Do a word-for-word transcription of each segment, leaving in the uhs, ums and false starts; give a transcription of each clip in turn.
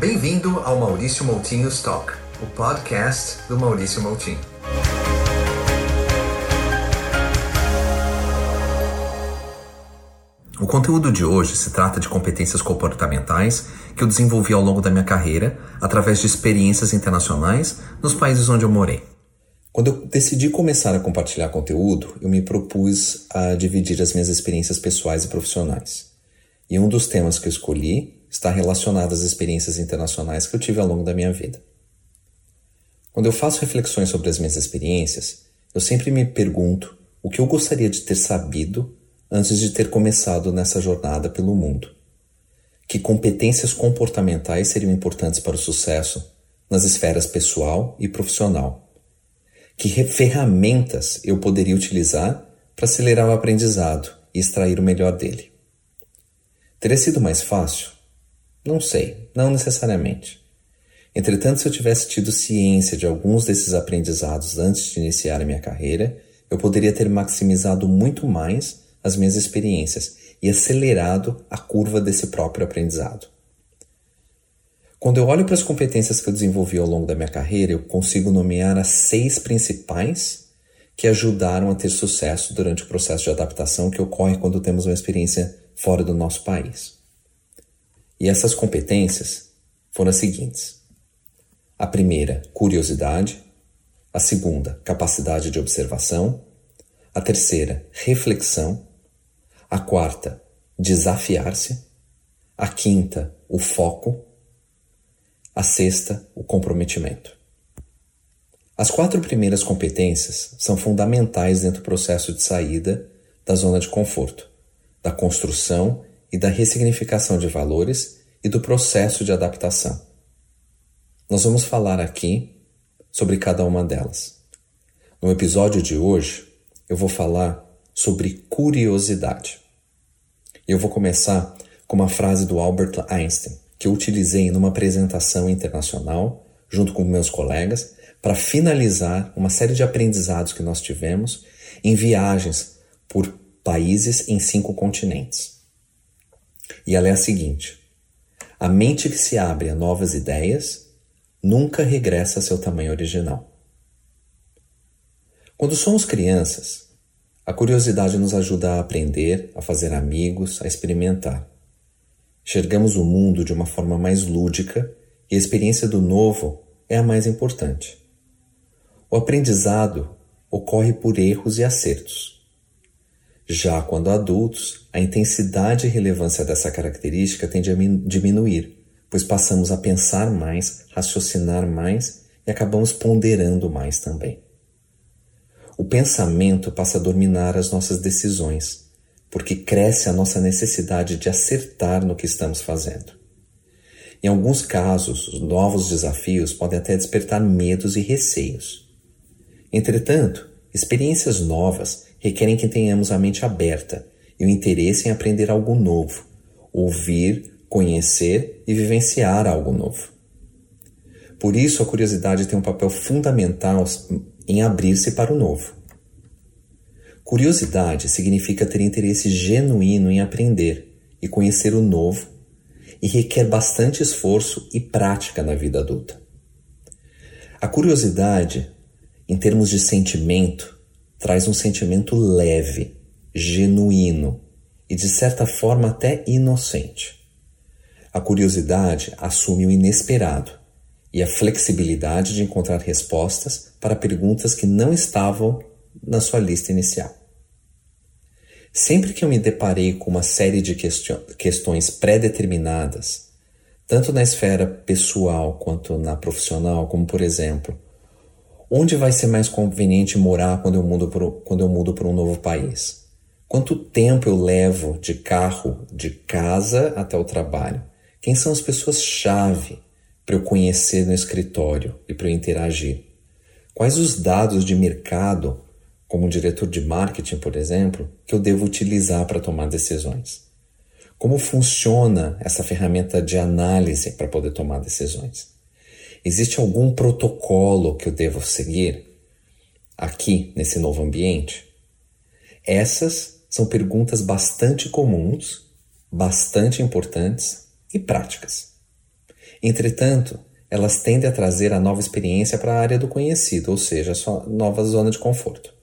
Bem-vindo ao Maurício Moutinho's Talk, o podcast do Maurício Moutinho. O conteúdo de hoje se trata de competências comportamentais que eu desenvolvi ao longo da minha carreira através de experiências internacionais nos países onde eu morei. Quando eu decidi começar a compartilhar conteúdo, eu me propus a dividir as minhas experiências pessoais e profissionais. E um dos temas que eu escolhi está relacionado às experiências internacionais que eu tive ao longo da minha vida. Quando eu faço reflexões sobre as minhas experiências, eu sempre me pergunto o que eu gostaria de ter sabido antes de ter começado nessa jornada pelo mundo. Que competências comportamentais seriam importantes para o sucesso nas esferas pessoal e profissional? Que ferramentas eu poderia utilizar para acelerar o aprendizado e extrair o melhor dele? Teria sido mais fácil? Não sei, não necessariamente. Entretanto, se eu tivesse tido ciência de alguns desses aprendizados antes de iniciar a minha carreira, eu poderia ter maximizado muito mais as minhas experiências e acelerado a curva desse próprio aprendizado. Quando eu olho para as competências que eu desenvolvi ao longo da minha carreira, eu consigo nomear as seis principais que ajudaram a ter sucesso durante o processo de adaptação que ocorre quando temos uma experiência fora do nosso país. E essas competências foram as seguintes. A primeira, curiosidade. A segunda, capacidade de observação. A terceira, reflexão. A quarta, desafiar-se. A quinta, o foco. A sexta, o comprometimento. As quatro primeiras competências são fundamentais dentro do processo de saída da zona de conforto, da construção e da ressignificação de valores e do processo de adaptação. Nós vamos falar aqui sobre cada uma delas. No episódio de hoje, eu vou falar sobre curiosidade. Eu vou começar com uma frase do Albert Einstein, que eu utilizei numa apresentação internacional, junto com meus colegas, para finalizar uma série de aprendizados que nós tivemos em viagens por países em cinco continentes. E ela é a seguinte: a mente que se abre a novas ideias nunca regressa a seu tamanho original. Quando somos crianças, a curiosidade nos ajuda a aprender, a fazer amigos, a experimentar. Enxergamos o mundo de uma forma mais lúdica e a experiência do novo é a mais importante. O aprendizado ocorre por erros e acertos. Já quando adultos, a intensidade e relevância dessa característica tende a diminuir, pois passamos a pensar mais, raciocinar mais e acabamos ponderando mais também. O pensamento passa a dominar as nossas decisões, porque cresce a nossa necessidade de acertar no que estamos fazendo. Em alguns casos, os novos desafios podem até despertar medos e receios. Entretanto, experiências novas requerem que tenhamos a mente aberta e o interesse em aprender algo novo, ouvir, conhecer e vivenciar algo novo. Por isso, a curiosidade tem um papel fundamental em abrir-se para o novo. Curiosidade significa ter interesse genuíno em aprender e conhecer o novo e requer bastante esforço e prática na vida adulta. A curiosidade, em termos de sentimento, traz um sentimento leve, genuíno e, de certa forma, até inocente. A curiosidade assume o inesperado e a flexibilidade de encontrar respostas para perguntas que não estavam na sua lista inicial. Sempre que eu me deparei com uma série de questões pré-determinadas, tanto na esfera pessoal quanto na profissional, como, por exemplo, onde vai ser mais conveniente morar quando eu mudo para um novo país? Quanto tempo eu levo de carro, de casa até o trabalho? Quem são as pessoas-chave para eu conhecer no escritório e para eu interagir? Quais os dados de mercado, como diretor de marketing, por exemplo, que eu devo utilizar para tomar decisões? Como funciona essa ferramenta de análise para poder tomar decisões? Existe algum protocolo que eu devo seguir aqui, nesse novo ambiente? Essas são perguntas bastante comuns, bastante importantes e práticas. Entretanto, elas tendem a trazer a nova experiência para a área do conhecido, ou seja, a sua nova zona de conforto.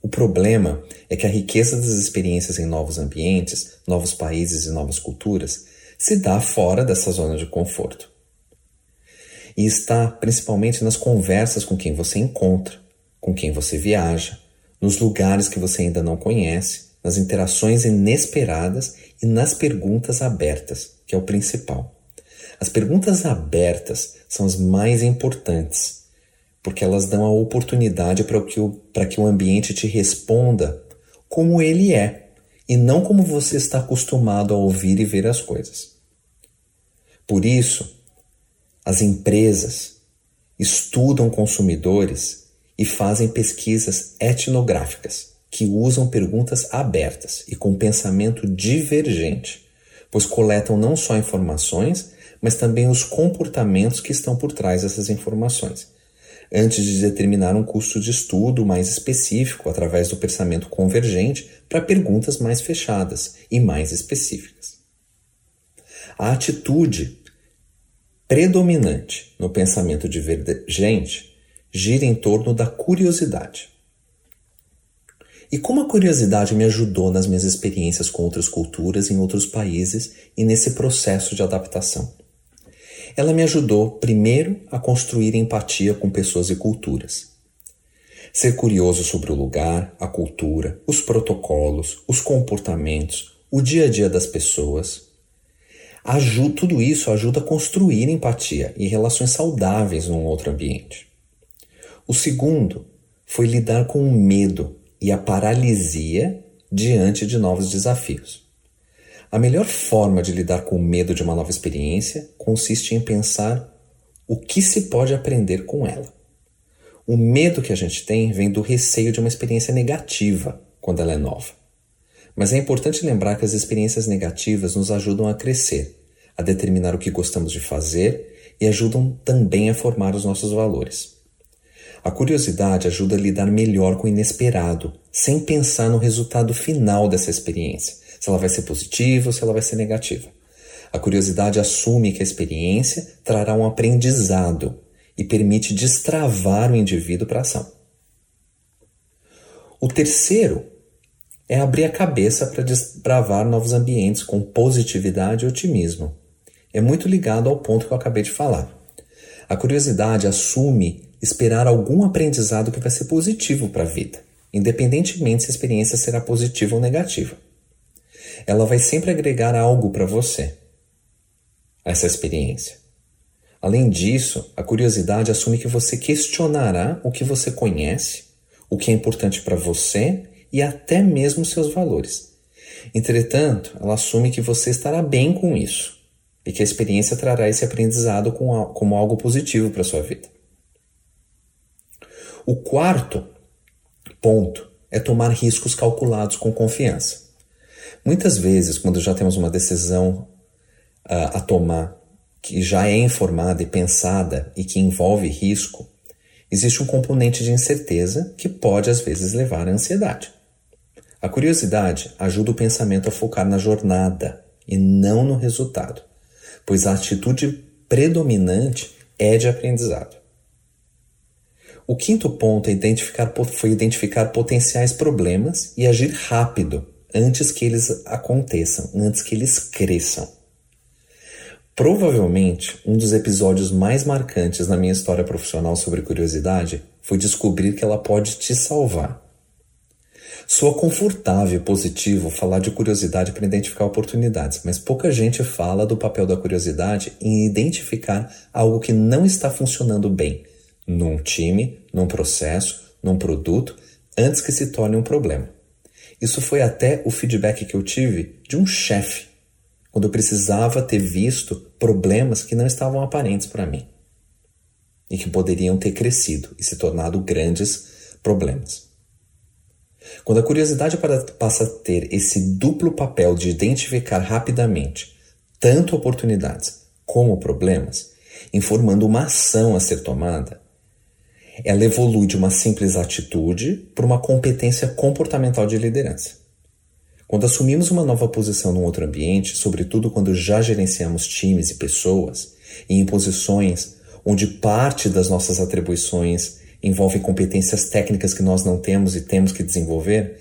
O problema é que a riqueza das experiências em novos ambientes, novos países e novas culturas se dá fora dessa zona de conforto. E está principalmente nas conversas com quem você encontra, com quem você viaja, nos lugares que você ainda não conhece, nas interações inesperadas e nas perguntas abertas, que é o principal. As perguntas abertas são as mais importantes, porque elas dão a oportunidade para que o, para que o ambiente te responda como ele é, e não como você está acostumado a ouvir e ver as coisas. Por isso, as empresas estudam consumidores e fazem pesquisas etnográficas que usam perguntas abertas e com pensamento divergente, pois coletam não só informações, mas também os comportamentos que estão por trás dessas informações, antes de determinar um custo de estudo mais específico através do pensamento convergente para perguntas mais fechadas e mais específicas. A atitude predominante no pensamento divergente gira em torno da curiosidade. E como a curiosidade me ajudou nas minhas experiências com outras culturas, em outros países e nesse processo de adaptação? Ela me ajudou, primeiro, a construir empatia com pessoas e culturas. Ser curioso sobre o lugar, a cultura, os protocolos, os comportamentos, o dia a dia das pessoas. Ajuda, tudo isso ajuda a construir empatia e relações saudáveis num outro ambiente. O segundo foi lidar com o medo e a paralisia diante de novos desafios. A melhor forma de lidar com o medo de uma nova experiência consiste em pensar o que se pode aprender com ela. O medo que a gente tem vem do receio de uma experiência negativa quando ela é nova. Mas é importante lembrar que as experiências negativas nos ajudam a crescer, a determinar o que gostamos de fazer e ajudam também a formar os nossos valores. A curiosidade ajuda a lidar melhor com o inesperado, sem pensar no resultado final dessa experiência, se ela vai ser positiva ou se ela vai ser negativa. A curiosidade assume que a experiência trará um aprendizado e permite destravar o indivíduo para a ação. O terceiro é abrir a cabeça para desbravar novos ambientes com positividade e otimismo. É muito ligado ao ponto que eu acabei de falar. A curiosidade assume esperar algum aprendizado que vai ser positivo para a vida, independentemente se a experiência será positiva ou negativa. Ela vai sempre agregar algo para você, essa experiência. Além disso, a curiosidade assume que você questionará o que você conhece, o que é importante para você e até mesmo seus valores. Entretanto, ela assume que você estará bem com isso e que a experiência trará esse aprendizado como algo positivo para a sua vida. O quarto ponto é tomar riscos calculados com confiança. Muitas vezes, quando já temos uma decisão a, a tomar que já é informada e pensada e que envolve risco, existe um componente de incerteza que pode, às vezes, levar à ansiedade. A curiosidade ajuda o pensamento a focar na jornada e não no resultado, pois a atitude predominante é de aprendizado. O quinto ponto é identificar, foi identificar potenciais problemas e agir rápido antes que eles aconteçam, antes que eles cresçam. Provavelmente, um dos episódios mais marcantes na minha história profissional sobre curiosidade foi descobrir que ela pode te salvar. Soa confortável e positivo falar de curiosidade para identificar oportunidades, mas pouca gente fala do papel da curiosidade em identificar algo que não está funcionando bem num time, num processo, num produto, antes que se torne um problema. Isso foi até o feedback que eu tive de um chefe, quando eu precisava ter visto problemas que não estavam aparentes para mim e que poderiam ter crescido e se tornado grandes problemas. Quando a curiosidade passa a ter esse duplo papel de identificar rapidamente tanto oportunidades como problemas, informando uma ação a ser tomada, ela evolui de uma simples atitude para uma competência comportamental de liderança. Quando assumimos uma nova posição num outro ambiente, sobretudo quando já gerenciamos times e pessoas, e em posições onde parte das nossas atribuições envolve competências técnicas que nós não temos e temos que desenvolver,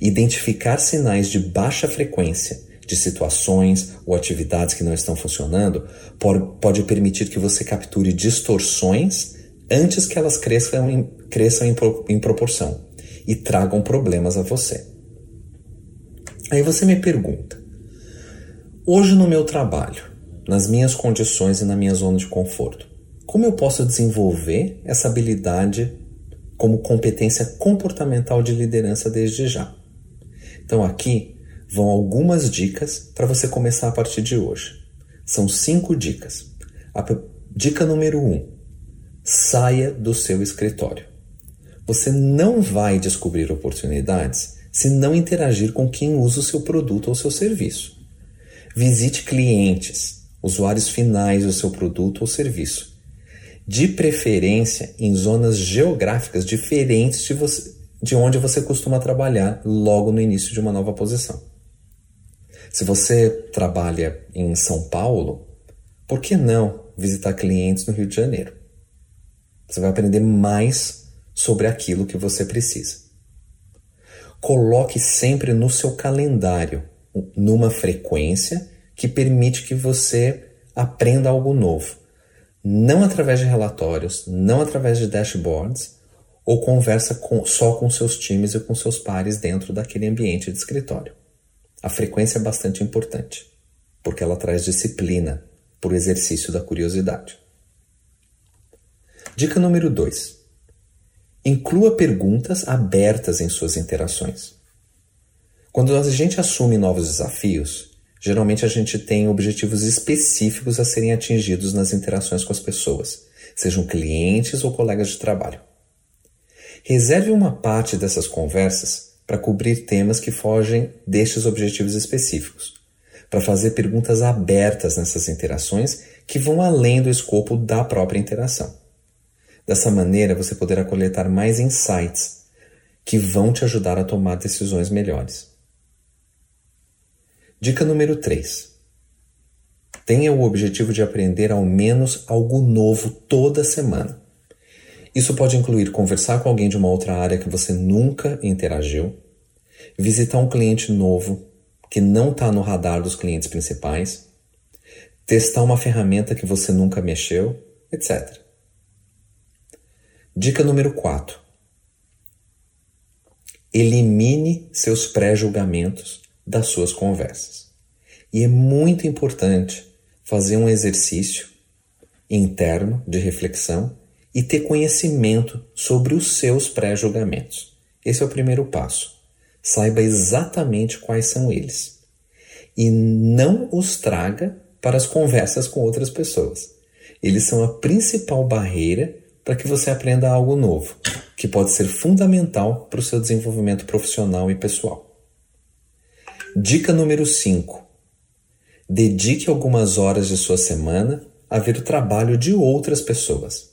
identificar sinais de baixa frequência de situações ou atividades que não estão funcionando pode permitir que você capture distorções antes que elas cresçam em, cresçam em, pro, em proporção e tragam problemas a você. Aí você me pergunta, hoje no meu trabalho, nas minhas condições e na minha zona de conforto, como eu posso desenvolver essa habilidade como competência comportamental de liderança desde já? Então aqui vão algumas dicas para você começar a partir de hoje. São cinco dicas. A dica número um, saia do seu escritório. Você não vai descobrir oportunidades se não interagir com quem usa o seu produto ou seu serviço. Visite clientes, usuários finais do seu produto ou serviço, de preferência em zonas geográficas diferentes de, você, de onde você costuma trabalhar logo no início de uma nova posição. Se você trabalha em São Paulo, por que não visitar clientes no Rio de Janeiro? Você vai aprender mais sobre aquilo que você precisa. Coloque sempre no seu calendário, numa frequência que permite que você aprenda algo novo. Não através de relatórios, não através de dashboards, ou conversa com, só com seus times e com seus pares dentro daquele ambiente de escritório. A frequência é bastante importante, porque ela traz disciplina por exercício da curiosidade. Dica número dois. Inclua perguntas abertas em suas interações. Quando a gente assume novos desafios, geralmente a gente tem objetivos específicos a serem atingidos nas interações com as pessoas, sejam clientes ou colegas de trabalho. Reserve uma parte dessas conversas para cobrir temas que fogem destes objetivos específicos, para fazer perguntas abertas nessas interações que vão além do escopo da própria interação. Dessa maneira, você poderá coletar mais insights que vão te ajudar a tomar decisões melhores. Dica número três. Tenha o objetivo de aprender ao menos algo novo toda semana. Isso pode incluir conversar com alguém de uma outra área que você nunca interagiu, visitar um cliente novo que não está no radar dos clientes principais, testar uma ferramenta que você nunca mexeu, etcétera. Dica número quatro. Elimine seus pré-julgamentos das suas conversas. E é muito importante fazer um exercício interno de reflexão e ter conhecimento sobre os seus pré-julgamentos. Esse é o primeiro passo. Saiba exatamente quais são eles. E não os traga para as conversas com outras pessoas. Eles são a principal barreira para que você aprenda algo novo, que pode ser fundamental para o seu desenvolvimento profissional e pessoal. Dica número cinco. Dedique algumas horas de sua semana a ver o trabalho de outras pessoas.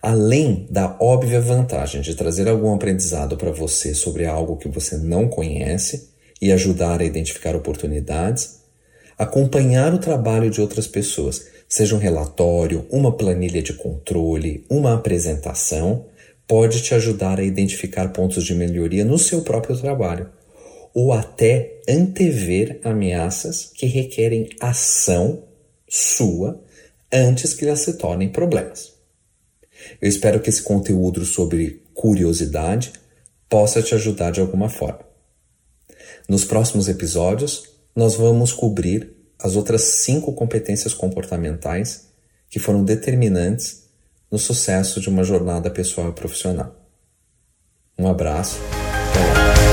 Além da óbvia vantagem de trazer algum aprendizado para você sobre algo que você não conhece e ajudar a identificar oportunidades, acompanhar o trabalho de outras pessoas, seja um relatório, uma planilha de controle, uma apresentação, pode te ajudar a identificar pontos de melhoria no seu próprio trabalho, ou até antever ameaças que requerem ação sua antes que elas se tornem problemas. Eu espero que esse conteúdo sobre curiosidade possa te ajudar de alguma forma. Nos próximos episódios, nós vamos cobrir as outras cinco competências comportamentais que foram determinantes no sucesso de uma jornada pessoal e profissional. Um abraço. Até lá.